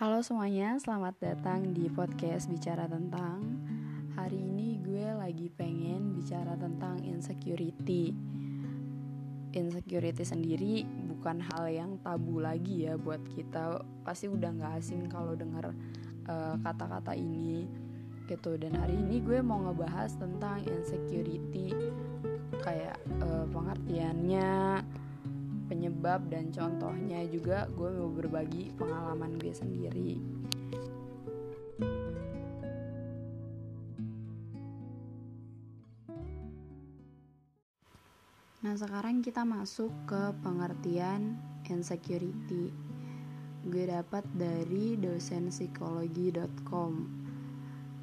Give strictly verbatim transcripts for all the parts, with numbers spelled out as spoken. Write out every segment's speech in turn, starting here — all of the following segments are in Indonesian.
Halo semuanya, selamat datang di podcast Bicara Tentang. Hari ini gue lagi pengen bicara tentang insecurity. Insecurity sendiri bukan hal yang tabu lagi ya buat kita. Pasti udah gak asing kalau dengar uh, kata-kata ini gitu. Dan hari ini gue mau ngebahas tentang insecurity, kayak uh, pengertiannya, penyebab dan contohnya. Juga gue mau berbagi pengalaman gue sendiri. Nah, sekarang kita masuk ke pengertian insecurity. Gue dapat dari dosen psikologi dot com.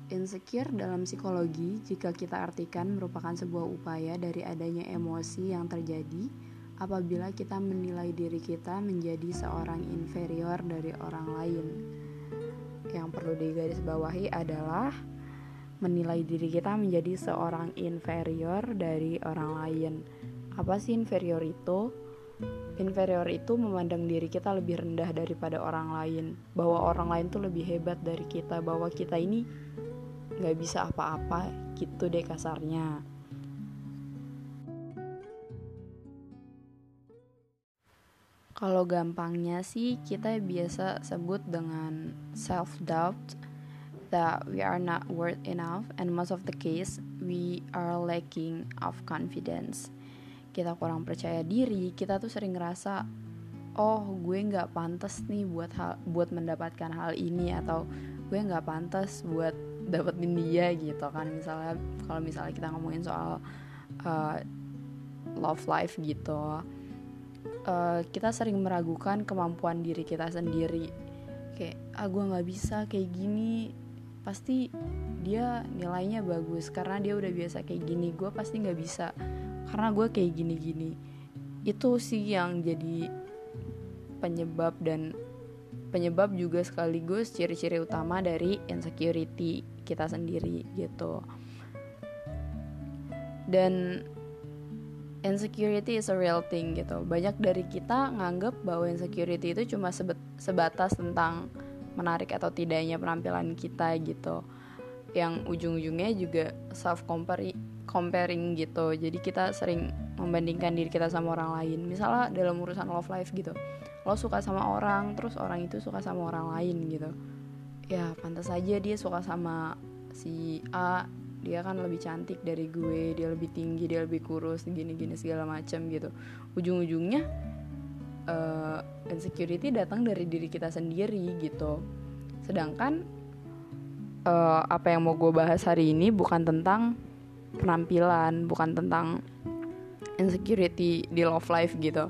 Insecure dalam psikologi, jika kita artikan, merupakan sebuah upaya dari adanya emosi yang terjadi apabila kita menilai diri kita menjadi seorang inferior dari orang lain. Yang perlu digarisbawahi adalah menilai diri kita menjadi seorang inferior dari orang lain. Apa sih inferior itu? Inferior itu memandang diri kita lebih rendah daripada orang lain, bahwa orang lain tuh lebih hebat dari kita, bahwa kita ini gak bisa apa-apa, gitu deh kasarnya. Kalau gampangnya sih, kita biasa sebut dengan self-doubt, that we are not worth enough and most of the case we are lacking of confidence. Kita kurang percaya diri, kita tuh sering ngerasa, oh gue gak pantas nih buat hal, buat mendapatkan hal ini, atau gue gak pantas buat dapetin dia gitu kan. Misalnya kalau misalnya kita ngomongin soal uh, love life gitu, Uh, kita sering meragukan kemampuan diri kita sendiri. Kayak, ah gue gak bisa kayak gini, pasti dia nilainya bagus karena dia udah biasa kayak gini, gue pasti gak bisa karena gue kayak gini-gini. Itu sih yang jadi penyebab dan penyebab juga sekaligus ciri-ciri utama dari insecurity kita sendiri gitu. Dan insecurity is a real thing gitu. Banyak dari kita nganggep bahwa insecurity itu cuma sebet- sebatas tentang menarik atau tidaknya penampilan kita gitu. Yang ujung-ujungnya juga self-comparing gitu. Jadi kita sering membandingkan diri kita sama orang lain. Misalnya dalam urusan love life gitu, lo suka sama orang, terus orang itu suka sama orang lain gitu. Ya pantas aja dia suka sama si A, dia kan lebih cantik dari gue, dia lebih tinggi, dia lebih kurus, gini-gini segala macam gitu. Ujung-ujungnya uh, insecurity datang dari diri kita sendiri gitu. Sedangkan uh, apa yang mau gue bahas hari ini bukan tentang penampilan, bukan tentang insecurity di love life gitu.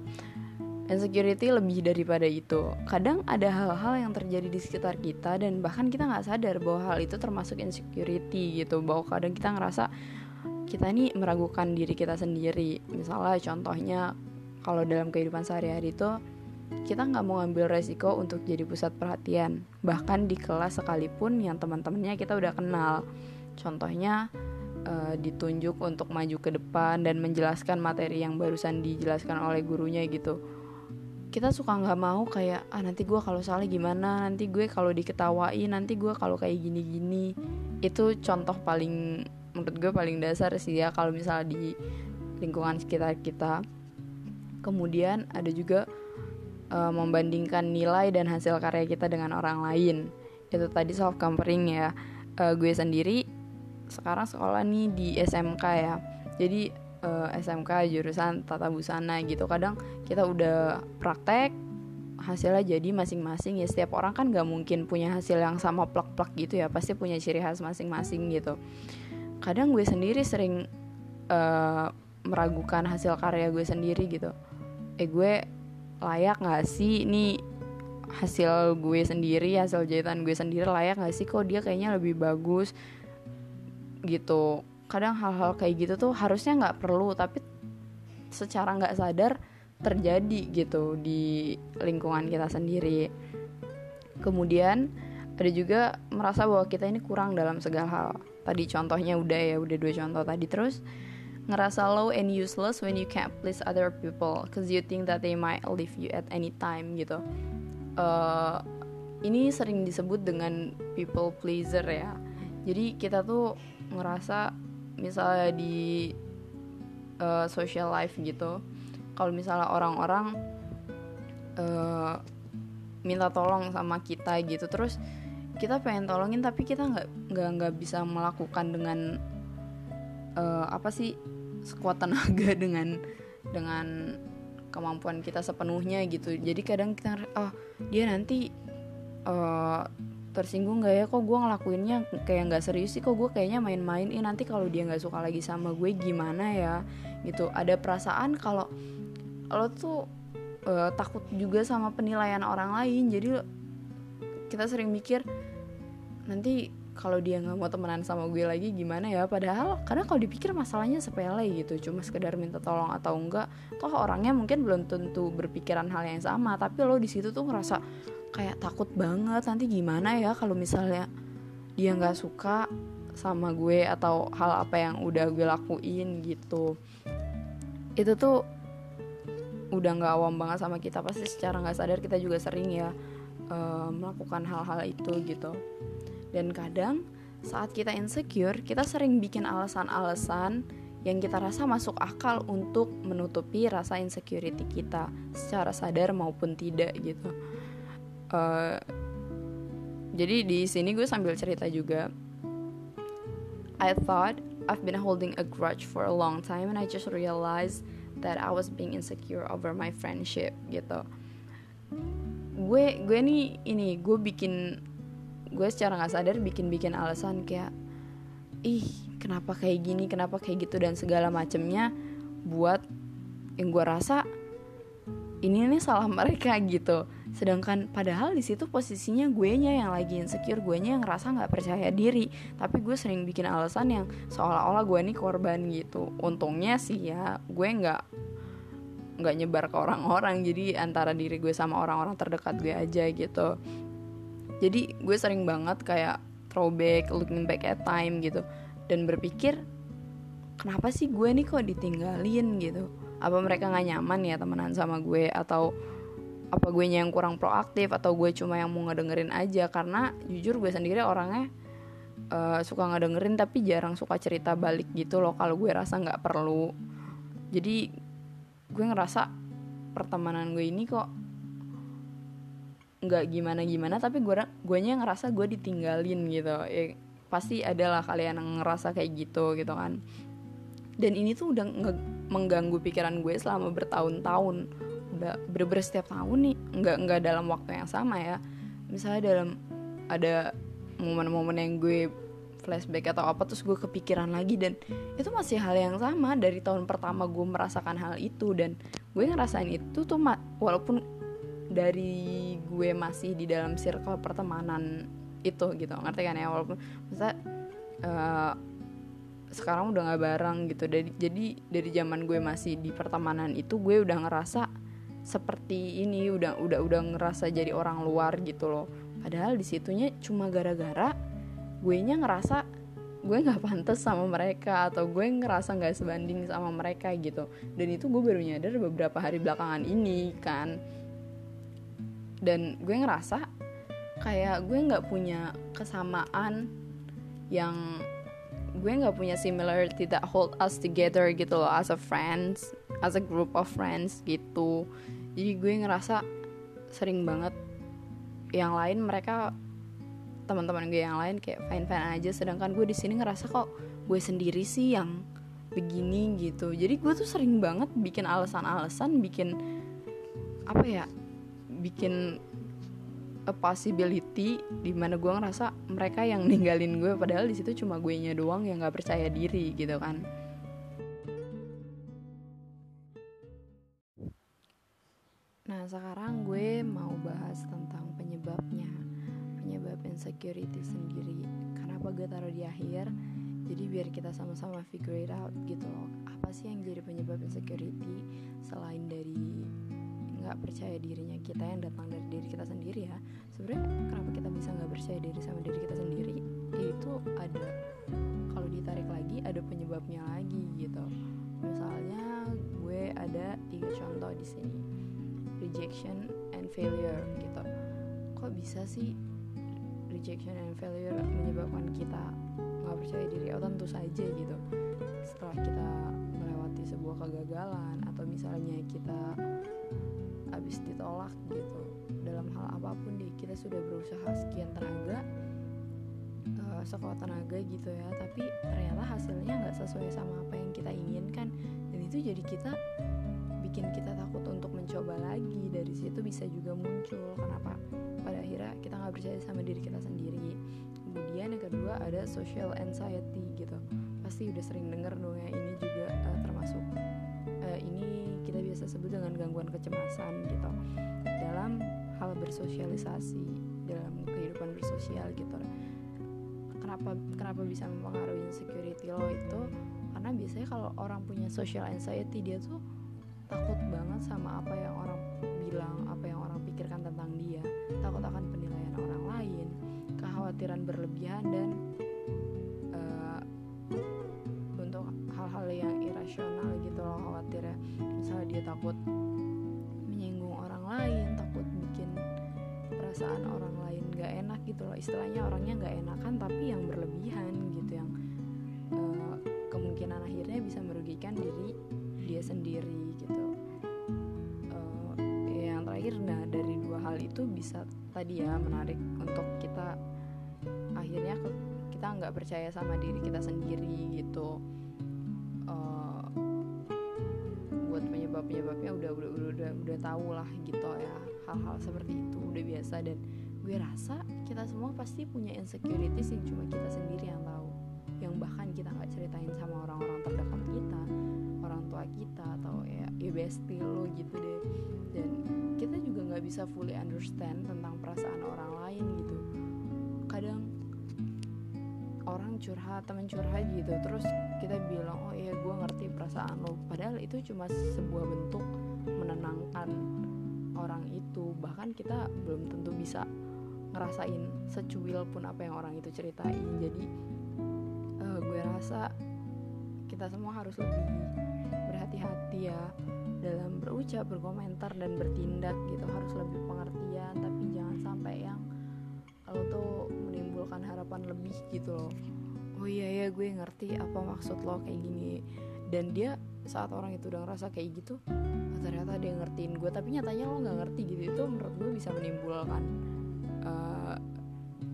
Insecurity lebih daripada itu. Kadang ada hal-hal yang terjadi di sekitar kita dan bahkan kita gak sadar bahwa hal itu termasuk insecurity gitu. Bahwa kadang kita ngerasa kita ini meragukan diri kita sendiri. Misalnya contohnya kalau dalam kehidupan sehari-hari itu, kita gak mau ambil resiko untuk jadi pusat perhatian, bahkan di kelas sekalipun yang teman-temannya kita udah kenal. Contohnya ditunjuk untuk maju ke depan dan menjelaskan materi yang barusan dijelaskan oleh gurunya gitu. Kita suka nggak mau kayak, ah nanti gue kalau salah gimana, nanti gue kalau diketawain, nanti gue kalau kayak gini-gini. Itu contoh paling, menurut gue paling dasar sih ya kalau misalnya di lingkungan sekitar kita. Kemudian ada juga uh, membandingkan nilai dan hasil karya kita dengan orang lain. Itu tadi self comparing ya. Uh, gue sendiri sekarang sekolah nih di S M K ya. Jadi uh, S M K jurusan tata busana gitu. Kadang kita udah praktek, hasilnya jadi masing-masing ya. Setiap orang kan gak mungkin punya hasil yang sama plek-plek gitu ya, pasti punya ciri khas masing-masing gitu. Kadang gue sendiri sering uh, meragukan hasil karya gue sendiri gitu. Eh gue layak gak sih nih hasil gue sendiri, hasil jahitan gue sendiri, layak gak sih, kok dia kayaknya lebih bagus gitu. Kadang hal-hal kayak gitu tuh harusnya nggak perlu, tapi secara nggak sadar terjadi gitu di lingkungan kita sendiri. Kemudian ada juga merasa bahwa kita ini kurang dalam segala hal. Tadi contohnya udah ya, udah dua contoh tadi. Terus ngerasa low and useless when you can't please other people, cause you think that they might leave you at any time gitu. Uh, ini sering disebut dengan people pleaser ya. Jadi kita tuh ngerasa misalnya di uh, social life gitu, kalau misalnya orang-orang uh, minta tolong sama kita gitu, terus kita pengen tolongin tapi kita nggak nggak nggak bisa melakukan dengan uh, apa sih sekuat tenaga, dengan dengan kemampuan kita sepenuhnya gitu. Jadi kadang kita ah oh, dia nanti uh, tersinggung nggak ya, kok gue ngelakuinnya kayak nggak serius sih, kok gue kayaknya main-main, ini eh, nanti kalau dia nggak suka lagi sama gue gimana ya gitu. Ada perasaan kalau lo tuh uh, takut juga sama penilaian orang lain, jadi kita sering mikir nanti kalau dia nggak mau temenan sama gue lagi gimana ya, padahal kadang kalau dipikir masalahnya sepele gitu, cuma sekedar minta tolong atau enggak, toh orangnya mungkin belum tentu berpikiran hal yang sama, tapi lo di situ tuh ngerasa kayak takut banget nanti gimana ya kalau misalnya dia nggak suka sama gue atau hal apa yang udah gue lakuin gitu. Itu tuh udah nggak awam banget sama kita, pasti secara nggak sadar kita juga sering ya uh, melakukan hal-hal itu gitu. Dan kadang saat kita insecure, kita sering bikin alasan-alasan yang kita rasa masuk akal untuk menutupi rasa insecurity kita secara sadar maupun tidak gitu. Uh, jadi di sini gue sambil cerita juga. I thought I've been holding a grudge for a long time and I just realized that I was being insecure over my friendship gitu. Gue gue nih ini gue bikin gue secara nggak sadar bikin-bikin alasan kayak ih kenapa kayak gini, kenapa kayak gitu dan segala macemnya buat yang gue rasa ini nih salah mereka gitu. Sedangkan padahal di situ posisinya gue nya yang lagi insecure, gue nya yang ngerasa nggak percaya diri, tapi gue sering bikin alasan yang seolah-olah gue nih korban gitu. Untungnya sih ya gue nggak nggak nyebar ke orang-orang, jadi antara diri gue sama orang-orang terdekat gue aja gitu. Jadi gue sering banget kayak throwback, looking back at time gitu, dan berpikir kenapa sih gue nih kok ditinggalin gitu. Apa mereka gak nyaman ya temenan sama gue, atau apa gue yang kurang proaktif, atau gue cuma yang mau ngedengerin aja. Karena jujur gue sendiri orangnya uh, suka ngedengerin tapi jarang suka cerita balik gitu loh kalau gue rasa gak perlu. Jadi gue ngerasa pertemanan gue ini kok nggak gimana-gimana, tapi gue guenya ngerasa gue ditinggalin gitu ya. Pasti adalah kalian yang ngerasa kayak gitu gitu kan. Dan ini tuh udah nge- mengganggu pikiran gue selama bertahun-tahun, udah bener-bener setiap tahun nih, nggak nggak dalam waktu yang sama ya. Misalnya dalam ada momen-momen yang gue flashback atau apa, terus gue kepikiran lagi, dan itu masih hal yang sama dari tahun pertama gue merasakan hal itu. Dan gue ngerasain itu tuh ma- walaupun dari gue masih di dalam circle pertemanan itu gitu, ngerti kan ya, walaupun misalnya uh, sekarang udah nggak bareng gitu. Dari, jadi dari zaman gue masih di pertemanan itu gue udah ngerasa seperti ini, udah udah udah ngerasa jadi orang luar gitu loh. Padahal disitunya cuma gara-gara gue nya ngerasa gue nggak pantas sama mereka, atau gue ngerasa nggak sebanding sama mereka gitu. Dan itu gue baru nyadar beberapa hari belakangan ini kan. Dan gue ngerasa kayak gue gak punya kesamaan, yang gue gak punya similarity that hold us together gitu loh, as a friends, as a group of friends gitu. Jadi gue ngerasa sering banget yang lain, mereka teman-teman gue yang lain kayak fine-fine aja, sedangkan gue di sini ngerasa kok gue sendiri sih yang begini gitu. Jadi gue tuh sering banget bikin alasan-alasan, bikin apa ya, bikin a possibility di mana gue ngerasa mereka yang ninggalin gue, padahal di situ cuma gue nya doang yang nggak percaya diri gitu kan. Nah sekarang gue mau bahas tentang penyebabnya, penyebab insecurity sendiri. Kenapa gue taruh di akhir? Jadi biar kita sama-sama figure it out gitu loh. Apa sih yang jadi penyebab insecurity selain dari nggak percaya dirinya kita yang datang dari diri kita sendiri ya. Sebenarnya kenapa kita bisa nggak percaya diri sama diri kita sendiri? Itu ada, kalau ditarik lagi ada penyebabnya lagi gitu. Misalnya gue ada tiga contoh di sini, rejection and failure gitu. Kok kok bisa sih rejection and failure menyebabkan kita gak percaya diri? Oh tentu saja gitu, setelah kita melewati sebuah kegagalan atau misalnya kita habis ditolak gitu dalam hal apapun deh, kita sudah berusaha sekian tenaga, uh, sekuat tenaga gitu ya, tapi ternyata hasilnya gak sesuai sama apa yang kita inginkan, dan itu jadi kita bikin kita takut untuk mencoba lagi. Dari situ bisa juga muncul kenapa pada akhirnya kita gak percaya sama diri kita sendiri. Kemudian yang kedua ada social anxiety gitu, pasti udah sering denger dong ya. Ini juga uh, termasuk uh, ini kita biasa sebut dengan gangguan kecemasan gitu, dalam hal bersosialisasi, dalam kehidupan bersosial gitu. Kenapa kenapa bisa mempengaruhi insecurity lo itu? Karena biasanya kalau orang punya social anxiety, dia tuh takut banget sama apa yang orang bilang, apa yang orang pikirkan tentang dia, takut akan penilaian orang lain, kekhawatiran berlebihan, dan uh, untuk hal-hal yang irasional gitu loh khawatirnya. Misalnya dia takut menyinggung orang lain, takut bikin perasaan orang lain gak enak gitu loh, istilahnya orangnya gak enakan tapi yang berlebihan gitu, yang uh, kemungkinan akhirnya bisa merugikan diri dia sendiri gitu. Uh, yang terakhir, nah dari dua hal itu bisa tadi ya menarik untuk kita akhirnya ke, kita nggak percaya sama diri kita sendiri gitu. Uh, buat penyebab penyebabnya udah udah udah udah, udah tahu lah gitu ya, hal-hal seperti itu udah biasa, dan gue rasa kita semua pasti punya insecurities yang cuma kita sendiri yang tahu, yang bahkan kita nggak ceritain sama orang-orang terdekat kita, orang tua kita, atau ya, ya bestie lo gitu deh. Dan kita juga nggak bisa fully understand tentang perasaan orang lain gitu. Kadang orang curhat, teman curhat gitu, terus kita bilang, oh iya gue ngerti perasaan lo, padahal itu cuma sebuah bentuk menenangkan orang itu. Bahkan kita belum tentu bisa ngerasain secuil pun apa yang orang itu ceritain. Jadi uh, gue rasa kita semua harus lebih berhati-hati ya dalam berucap, berkomentar, dan bertindak gitu. Harus lebih pengertian, tapi jangan sampai yang lo tuh menimbulkan harapan lebih gitu loh. Oh iya ya gue ngerti apa maksud lo kayak gini, dan dia saat orang itu udah ngerasa kayak gitu, oh, ternyata dia ngertiin gue tapi nyatanya lo gak ngerti gitu. Itu menurut gue bisa menimbulkan uh,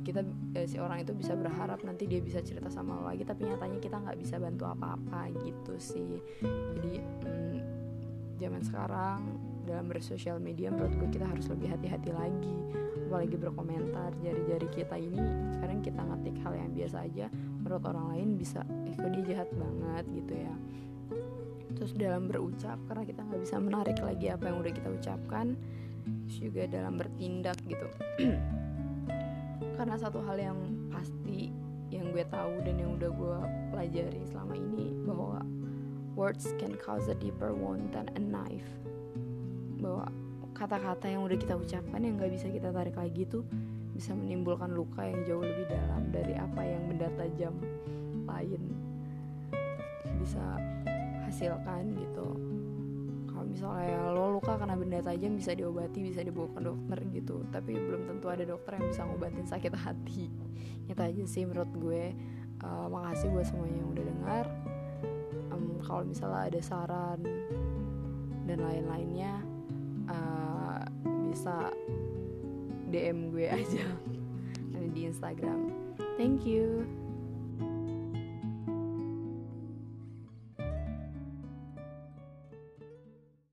kita eh, si orang itu bisa berharap nanti dia bisa cerita sama lo lagi, tapi nyatanya kita nggak bisa bantu apa-apa gitu sih. Jadi hmm, zaman sekarang dalam bersosial media menurut gue kita harus lebih hati-hati lagi, apalagi berkomentar. Jari-jari kita ini sekarang kita ngetik hal yang biasa aja, menurut orang lain bisa eh kok dia jahat banget gitu ya. Terus dalam berucap, karena kita nggak bisa menarik lagi apa yang udah kita ucapkan. Terus juga dalam bertindak gitu karena satu hal yang pasti yang gue tahu dan yang udah gue pelajari selama ini, bahwa words can cause a deeper wound than a knife. Bahwa kata-kata yang udah kita ucapkan yang gak bisa kita tarik lagi tuh bisa menimbulkan luka yang jauh lebih dalam dari apa yang benda tajam lain bisa hasilkan gitu. Kalau misalnya lo luka karena benda tajam, bisa diobati, bisa dibawa ke dokter gitu, tapi belum tentu ada dokter yang bisa ngobatin sakit hati. Itu aja sih menurut gue. Uh, makasih buat semuanya yang udah dengar. Um, kalau misalnya ada saran dan lain-lainnya, uh, bisa D M gue aja di Instagram. Thank you.